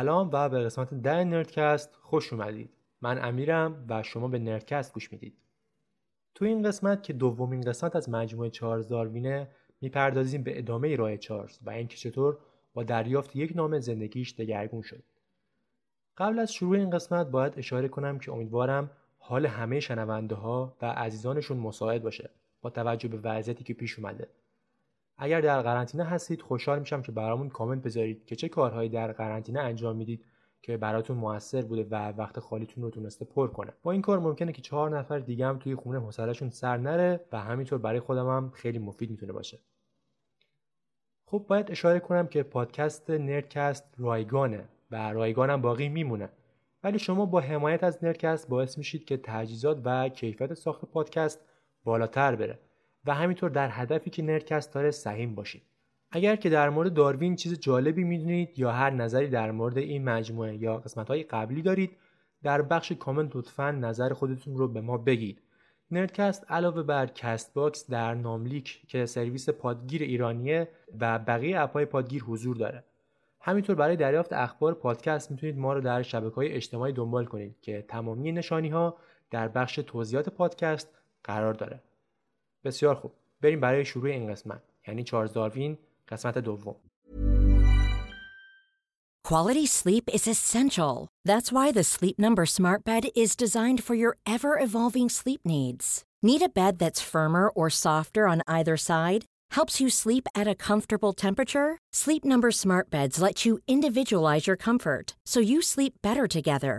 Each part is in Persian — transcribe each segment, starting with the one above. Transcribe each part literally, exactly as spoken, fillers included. سلام و به قسمت ده نردکست خوش اومدید. من امیرم و شما به نردکست گوش میدید. تو این قسمت که دومین قسمت از مجموعه چارلز داروینه، میپردازیم به ادامه راه چارلز و اینکه چطور با دریافت یک نامه زندگیش دگرگون شد. قبل از شروع این قسمت باید اشاره کنم که امیدوارم حال همه شنونده ها و عزیزانشون مساعد باشه با توجه به وضعیتی که پیش اومده. اگر در قرنطینه هستید خوشحال میشم که برامون کامنت بذارید که چه کارهایی در قرنطینه انجام میدید که براتون موثر بوده و وقت خالیتون رو تونسته پر کنه. با این کار ممکنه که چهار نفر دیگه هم توی خونه حوصله‌شون سر نره و همینطور برای خودم هم خیلی مفید میتونه باشه. خب باید اشاره کنم که پادکست نردکست رایگانه و رایگانم باقی میمونه. ولی شما با حمایت از نردکست باعث میشید که تجهیزات و کیفیت ساخت پادکست بالاتر بره. و همینطور در هدفی که نردکست داره سهیم باشید. اگر که در مورد داروین چیز جالبی میدونید یا هر نظری در مورد این مجموعه یا قسمت‌های قبلی دارید، در بخش کامنت لطفاً نظر خودتون رو به ما بگید. نردکست علاوه بر کست باکس در ناملیک که سرویس پادگیر ایرانیه و بقیه اپ‌های پادگیر حضور داره. همینطور برای دریافت اخبار پادکست میتونید ما رو در شبکه‌های اجتماعی دنبال کنید که تمامی نشانی‌ها در بخش توضیحات پادکست قرار داره. بسیار خوب، بریم برای شروع این قسمت، یعنی چارلز داروین قسمت دوم. Quality sleep is essential. That's why the Sleep Number Smart Bed is designed for your ever-evolving sleep needs. Need a bed that's firmer or softer on either side? Helps you sleep at a comfortable temperature? Sleep Number Smart Beds let you individualize your comfort, so you sleep better together.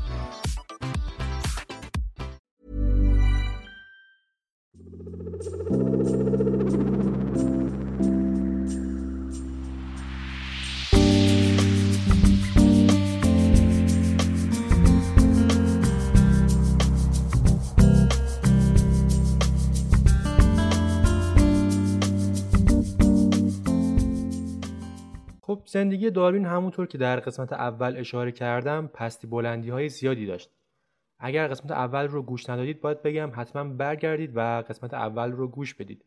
خب زندگی داروین همونطور که در قسمت اول اشاره کردم پستی بلندی های زیادی داشت. اگر قسمت اول رو گوش ندادید باید بگم حتما برگردید و قسمت اول رو گوش بدید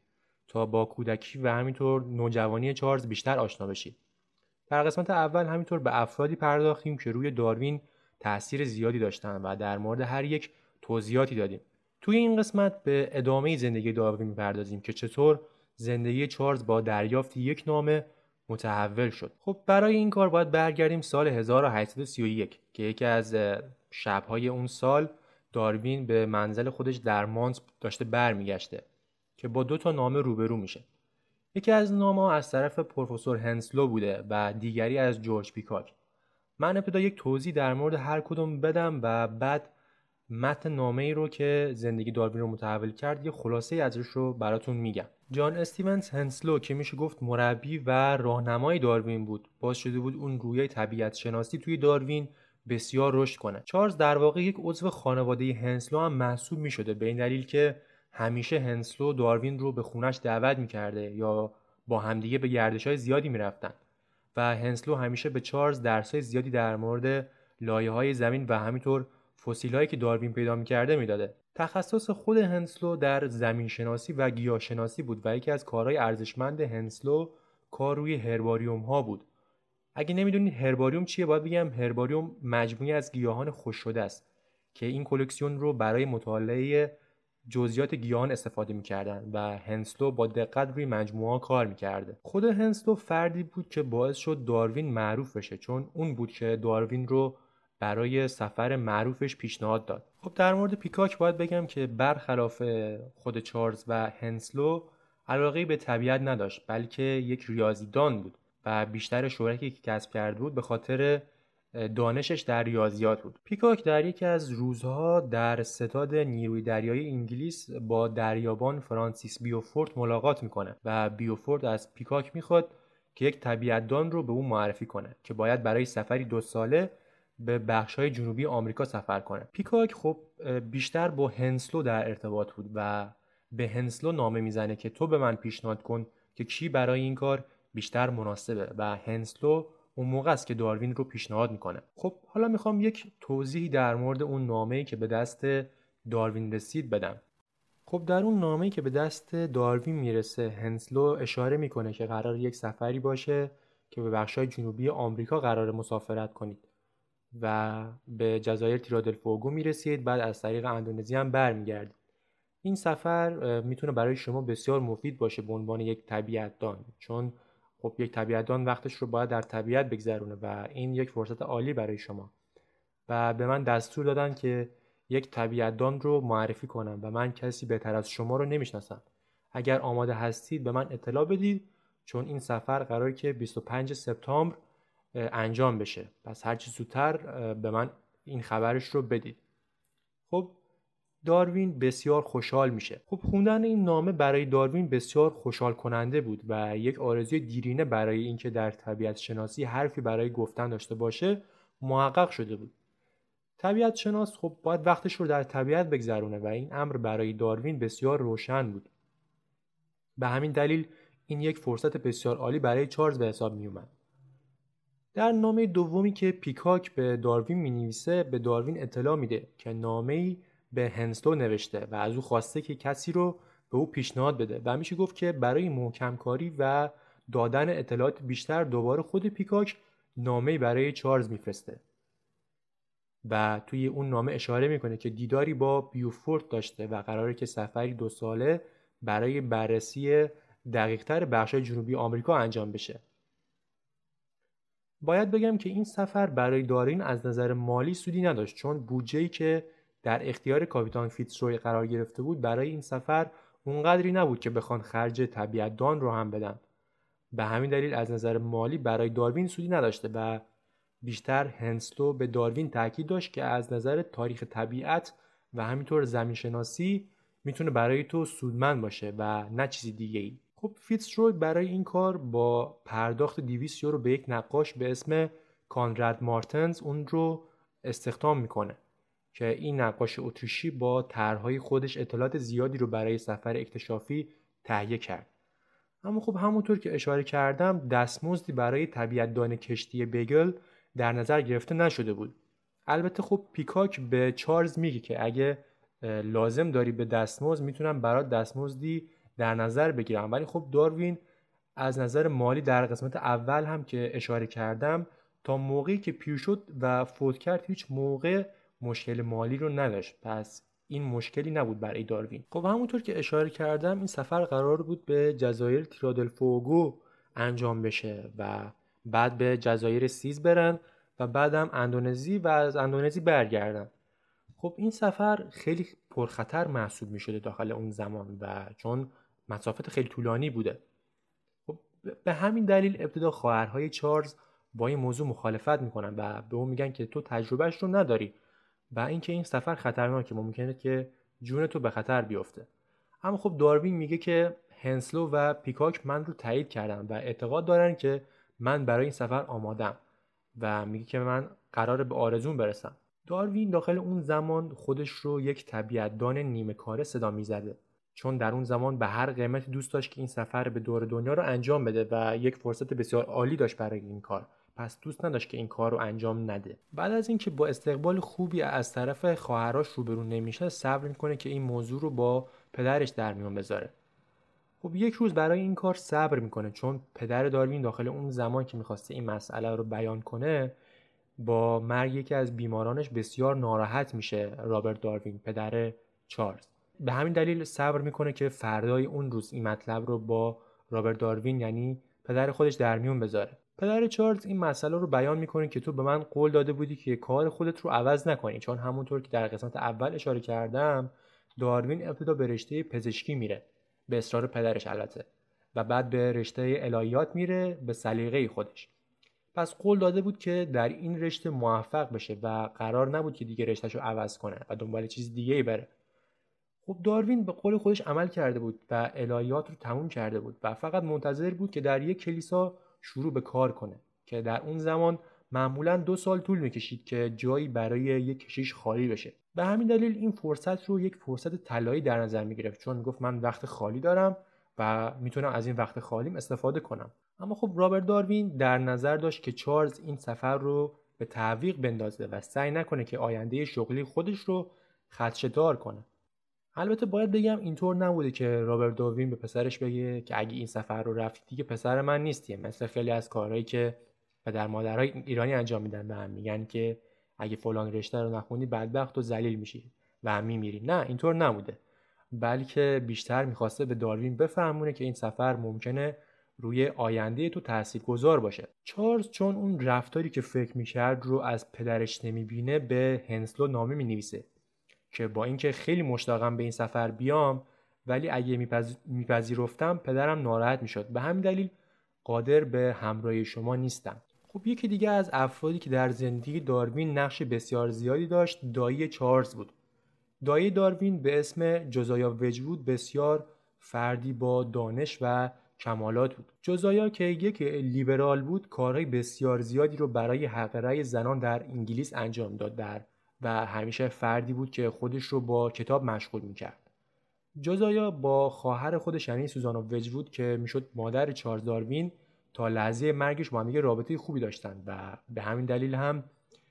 تا با کودکی و همینطور نوجوانی چارلز بیشتر آشنا بشید. در قسمت اول همینطور به افرادی پرداختیم که روی داروین تأثیر زیادی داشتن و در مورد هر یک توضیحاتی دادیم. توی این قسمت به ادامه زندگی داروین می‌پردازیم که چطور زندگی چارلز با دریافت یک نامه متحول شد. خب برای این کار باید برگردیم سال هزار و هشتصد و سی و یک که یکی از شب‌های اون سال داروین به منزل خودش در مانس داشته برمیگشته که با دو تا نامه روبرو میشه. یکی از نامه‌ها از طرف پروفسور هنسلو بوده و دیگری از جورج پیکاک. من ابتدا یک توضیح در مورد هر کدوم بدم و بعد متن نامه‌ای رو که زندگی داروین رو متحول کرد یه خلاصه ازش رو براتون میگم. جان استیونز هنسلو که میشه گفت مربی و راهنمای داروین بود، باعث شده بود اون رویه طبیعت شناسی توی داروین بسیار رشد کنه. چارلز در واقع یک عضو خانواده هنسلو هم محسوب میشده، به این دلیل که همیشه هنسلو داروین رو به خونش دعوت میکرده یا با همدیگه به گردش‌های زیادی میرفتن و هنسلو همیشه به چارلز درس‌های زیادی در مورد لایه‌های زمین و همینطور فسیل‌هایی که داروین پیدا می‌کرده میداده. تخصص خود هنسلو در زمین‌شناسی و گیاه‌شناسی بود و یکی از کارهای ارزشمند هنسلو کار روی هرباریوم‌ها بود. اگه نمی‌دونید هرباریوم چیه، باید بگم هرباریوم مجموعه‌ای از گیاهان خشک‌شده است که این کلکسیون رو برای مطالعه جزئیات گیاهان استفاده می‌کردن و هنسلو با دقت روی مجموعه‌ها کار می‌کرده. خود هنسلو فردی بود که باعث شد داروین معروف بشه، چون اون بود که داروین رو برای سفر معروفش پیشنهاد داد. خب در مورد پیکاک باید بگم که برخلاف خود چارلز و هنسلو علاقه‌ای به طبیعت نداشت، بلکه یک ریاضیدان بود و بیشتر شهرتی که کسب کرده بود به خاطر دانشش در ریاضیات بود. پیکاک در یکی از روزها در ستاد نیروی دریایی انگلیس با دریابان فرانسیس بیوفورت ملاقات میکنه و بیوفورت از پیکاک میخواد که یک طبیعتدان رو به اون معرفی کنه که باید برای سفری دو ساله به بخش‌های جنوبی آمریکا سفر کنه. پیکاک خب بیشتر با هنسلو در ارتباط بود و به هنسلو نامه میزنه که تو به من پیشنهاد کن که کی برای این کار بیشتر مناسبه و هنسلو اون موقع است که داروین رو پیشنهاد میکنه. خب حالا میخوام یک توضیحی در مورد اون نامه‌ای که به دست داروین رسید بدم. خب در اون نامه‌ای که به دست داروین میرسه، هنسلو اشاره میکنه که قرار یک سفری باشه که به بخش‌های جنوبی آمریکا قرار مسافرت کنید و به جزایر تیرادل فوگو میرسید، بعد از طریق اندونزی هم برمیگردید. این سفر میتونه برای شما بسیار مفید باشه به عنوان یک طبیعتدان، چون خب یک طبیعتدان وقتش رو باید در طبیعت بگذرونه و این یک فرصت عالی برای شما. و به من دستور دادن که یک طبیعتدان رو معرفی کنم و من کسی بهتر از شما رو نمیشناسم. اگر آماده هستید به من اطلاع بدید، چون این سفر قراره که بیست و پنجم سپتامبر انجام بشه، پس هرچی زودتر به من این خبرش رو بدید. خب داروین بسیار خوشحال میشه. خب خوندن این نامه برای داروین بسیار خوشحال کننده بود و یک آرزوی دیرینه برای اینکه در طبیعت شناسی حرفی برای گفتن داشته باشه محقق شده بود. طبیعت شناس خب باید وقتش رو در طبیعت بگذرونه و این امر برای داروین بسیار روشن بود. به همین دلیل این یک فرصت بسیار عالی برای چارلز به حساب می اومد. در نامه دومی که پیکاک به داروین می‌نویسه، به داروین اطلاع میده که نامه‌ای به هنسلو نوشته و از او خواسته که کسی رو به او پیشنهاد بده و میشه گفت که برای محکم‌کاری و دادن اطلاعات بیشتر دوباره خود پیکاک نامه‌ای برای چارلز میفرسته و توی اون نامه اشاره میکنه که دیداری با بیوفورت داشته و قراره که سفری دو ساله برای بررسی دقیق‌تر بخش‌های جنوبی آمریکا انجام بشه. باید بگم که این سفر برای داروین از نظر مالی سودی نداشت، چون بودجه‌ای که در اختیار کاپیتان فیتزروی قرار گرفته بود برای این سفر اونقدری نبود که بخوان خرج طبیعتدان رو هم بدن. به همین دلیل از نظر مالی برای داروین سودی نداشته و بیشتر هنسلو به داروین تاکید داشت که از نظر تاریخ طبیعت و همینطور زمینشناسی میتونه برای تو سودمند باشه و نه چیزی دیگه‌ای. خب فیتزروی برای این کار با پرداخت دویست یورو به یک نقاش به اسم کانراد مارتنز اون رو استخدام میکنه که این نقاش اتریشی با طرحهای خودش اطلاعات زیادی رو برای سفر اکتشافی تهیه کرد. اما خب همونطور که اشاره کردم دستمزدی برای طبیعتدان کشتی بیگل در نظر گرفته نشده بود. البته خب پیکاک به چارلز میگه که اگه لازم داری به دستمزد میتونم برات دستمزدی در نظر بگیرم، ولی خب داروین از نظر مالی در قسمت اول هم که اشاره کردم تا موقعی که پیر شد و فوت کرد هیچ موقع مشکل مالی رو نداشت، پس این مشکلی نبود برای داروین. خب همونطور که اشاره کردم این سفر قرار بود به جزایر تیرادلفوگو انجام بشه و بعد به جزایر سیز برن و بعدم اندونزی و از اندونزی برگردن. خب این سفر خیلی پرخطر محسوب می شده داخل اون زمان و چون مسافت خیلی طولانی بوده. خب به همین دلیل ابتدا خواهرهای چارلز با این موضوع مخالفت میکنن و به اون میگن که تو تجربهش رو نداری و اینکه این سفر خطرناکه، ممکنه که جون تو به خطر بیفته. اما خب داروین میگه که هنسلو و پیکاک من رو تایید کردن و اعتقاد دارن که من برای این سفر آمادم و میگه که من قراره به آرزوم برسم. داروین داخل اون زمان خودش رو یک طبیعت‌دان نیمه کاره صدا میزده، چون در اون زمان به هر قیمتی دوست داشت که این سفر به دور دنیا رو انجام بده و یک فرصت بسیار عالی داشت برای این کار، پس دوست نداشت که این کار رو انجام نده. بعد از اینکه با استقبال خوبی از طرف خواهرش روبرو نمیشه، صبر میکنه که این موضوع رو با پدرش در میون بذاره. خب یک روز برای این کار صبر میکنه، چون پدر داروین داخل اون زمان که میخواسته این مسئله رو بیان کنه با مرگ یکی از بیمارانش بسیار ناراحت میشه، رابرت داروین پدر چارلز. به همین دلیل صبر میکنه که فردای اون روز این مطلب رو با رابرت داروین یعنی پدر خودش در میون بذاره. پدر چارلز این مسئله رو بیان میکنه که تو به من قول داده بودی که کار خودت رو عوض نکنی، چون همونطور که در قسمت اول اشاره کردم داروین ابتدا به رشته پزشکی میره به اصرار پدرش البته و بعد به رشته الهیات میره به سلیقه خودش. پس قول داده بود که در این رشته موفق بشه و قرار نبود که دیگه رشتهشو عوض کنه و دنبال چیز دیگه‌ای بره. خب داروین به قول خودش عمل کرده بود و الهیات رو تموم کرده بود و فقط منتظر بود که در یک کلیسا شروع به کار کنه که در اون زمان معمولاً دو سال طول میکشید که جایی برای یک کشیش خالی بشه. به همین دلیل این فرصت رو یک فرصت طلایی در نظر میگرفت، چون میگفت من وقت خالی دارم و میتونم از این وقت خالیم استفاده کنم. اما خب رابرت داروین در نظر داشت که چارلز این سفر رو به تعویق بندازه و سعی نکنه که آینده شغلی خودش رو خدشه‌دار کنه. البته باید بگم اینطور نبوده که رابرت داروین به پسرش بگه که اگه این سفر رو رفتی دیگه پسر من نیستی، مثل خیلی از کارهایی که پدر مادرای ایرانی انجام میدن و هم میگن که اگه فلان رشته رو نخونی بدبخت و ذلیل میشی و هم میمیری. نه اینطور نبوده، بلکه بیشتر میخواسته به داروین بفهمونه که این سفر ممکنه روی آینده تو تاثیرگذار باشه. چارلز چون اون رفتاری که فکر میکرد رو از پدرش نمیبینه به هنسلو نامه مینویسه که با اینکه خیلی مشتاقم به این سفر بیام ولی اگه میپذ... میپذیرفتم پدرم ناراحت میشد، به همین دلیل قادر به همراهی شما نیستم. خب یکی دیگه از افرادی که در زندگی داروین نقش بسیار زیادی داشت دایی چارلز بود. دایی داروین به اسم جوزایا وجوود بسیار فردی با دانش و کمالات بود. جوزایا که یک لیبرال بود کارهای بسیار زیادی رو برای حق رأی زنان در انگلیس انجام داد در و همیشه فردی بود که خودش رو با کتاب مشغول میکرد. جوزایا با خواهر خودش یعنی سوزانا وجوود که میشد مادر چارلز داروین تا لحظه مرگش با هم دیگه رابطه خوبی داشتن و به همین دلیل هم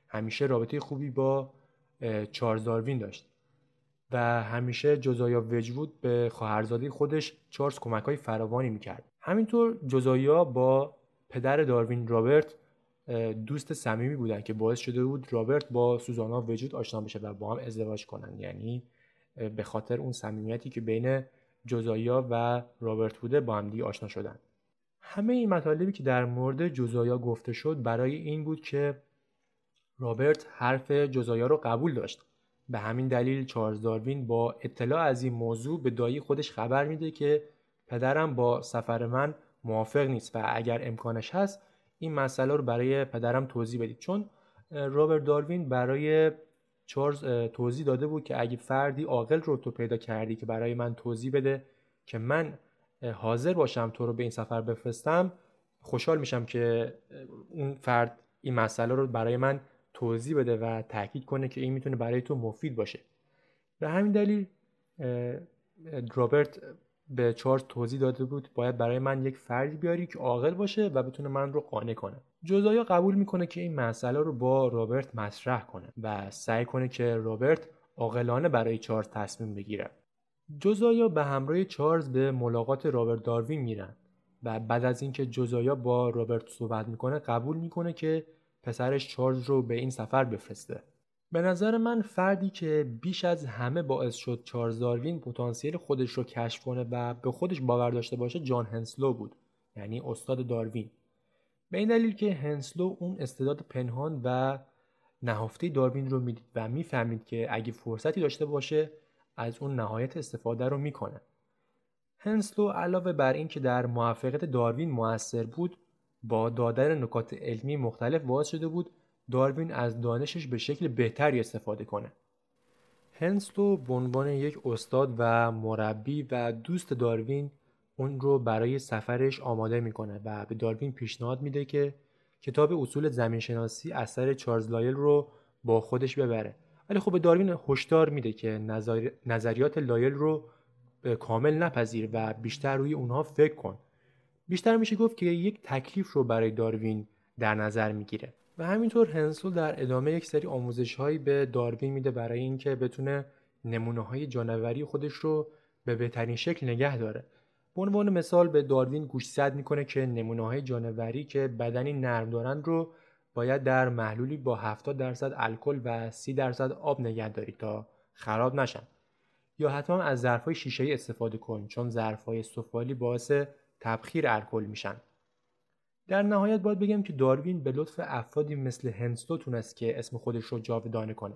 همیشه رابطه خوبی با چارلز داروین داشت و همیشه جوزایا وجوود به خواهرزاده خودش چارلز کمک‌های فراوانی میکرد. همینطور جوزایا با پدر داروین رابرت دوست صمیمی بودن که باعث شده بود رابرت با سوزانا وجوود آشنا بشه و با هم ازدواج کنن، یعنی به خاطر اون صمیمیتی که بین جوزایا و رابرت بوده با هم دیگه آشنا شدن. همه این مطالبی که در مورد جوزایا گفته شد برای این بود که رابرت حرف جوزایا رو قبول داشت، به همین دلیل چارلز داروین با اطلاع از این موضوع به دایی خودش خبر میده که پدرم با سفر من موافق نیست و اگر امکانش هست این مسئله رو برای پدرم توضیح بدید، چون رابرت داروین برای چارلز توضیح داده بود که اگه فردی عاقل رو تو پیدا کردی که برای من توضیح بده که من حاضر باشم تو رو به این سفر بفرستم خوشحال میشم که اون فرد این مسئله رو برای من توضیح بده و تاکید کنه که این میتونه برای تو مفید باشه. به همین دلیل رابرت به چارلز توضیح داده بود باید برای من یک فردی بیاری که عاقل باشه و بتونه من رو قانع کنه. جوزایا قبول میکنه که این مسئله رو با رابرت مطرح کنه و سعی کنه که رابرت عاقلانه برای چارلز تصمیم بگیره. جوزایا به همراه چارلز به ملاقات رابرت داروین میرن و بعد از اینکه جوزایا با رابرت صحبت میکنه قبول میکنه که پسرش چارلز رو به این سفر بفرسته. به نظر من فردی که بیش از همه باعث شد چارلز داروین پتانسیل خودش رو کشف کنه و به خودش باور داشته باشه جان هنسلو بود، یعنی استاد داروین. به این دلیل که هنسلو اون استعداد پنهان و نهفته داروین رو میدید و میفهمید که اگه فرصتی داشته باشه از اون نهایت استفاده رو میکنه. هنسلو علاوه بر این که در موفقیت داروین مؤثر بود، با دادن نکات علمی مختلف باعث شده بود داروین از دانشش به شکل بهتری استفاده کنه. هنسلو به عنوان یک استاد و مربی و دوست داروین اون رو برای سفرش آماده میکنه و به داروین پیشنهاد میده که کتاب اصول زمینشناسی اثر چارلز لایل رو با خودش ببره. ولی خب داروین هشدار میده که نظر... نظریات لایل رو کامل نپذیر و بیشتر روی اونها فکر کن. بیشتر میشه گفت که یک تکلیف رو برای داروین در نظر میگیره. و همینطور هنسلو در ادامه یک سری آموزش‌هایی به داروین میده برای اینکه بتونه نمونه‌های جانوری خودش رو به بهترین شکل نگه داره. به عنوان مثال به داروین گوشزد میکنه که نمونه‌های جانوری که بدنی نرم دارند رو باید در محلولی با هفتاد درصد الکل و سی درصد آب نگهداری تا خراب نشن. یا حتما از ظرف‌های شیشه‌ای استفاده کن چون ظرف‌های سفالی باعث تبخیر الکل میشن. در نهایت باید بگم که داروین به لطف افرادی مثل هنسلو تونست که اسم خودش رو جاودانه کنه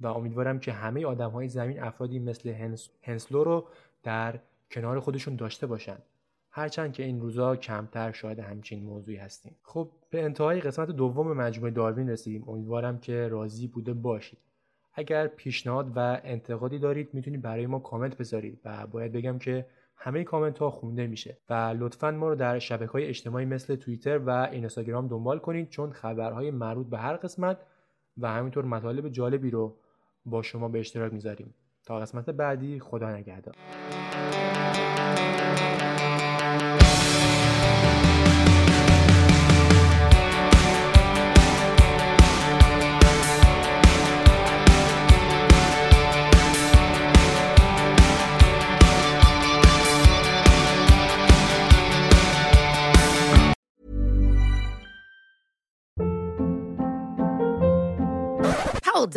و امیدوارم که همه آدم‌های زمین افرادی مثل هنس... هنسلو رو در کنار خودشون داشته باشن، هرچند که این روزا کمتر شاید همچین موضوعی هستیم. خب به انتهای قسمت دوم مجموعه داروین رسیدیم. امیدوارم که راضی بوده باشید. اگر پیشنهاد و انتقادی دارید میتونید برای ما کامنت بذارید و باید بگم که همه کامنت ها خونده میشه و لطفاً ما رو در شبکه‌های اجتماعی مثل توییتر و اینستاگرام دنبال کنید چون خبرهای مربوط به هر قسمت و همینطور مطالب جالبی رو با شما به اشتراک میذاریم. تا قسمت بعدی، خدا نگهدار. Hold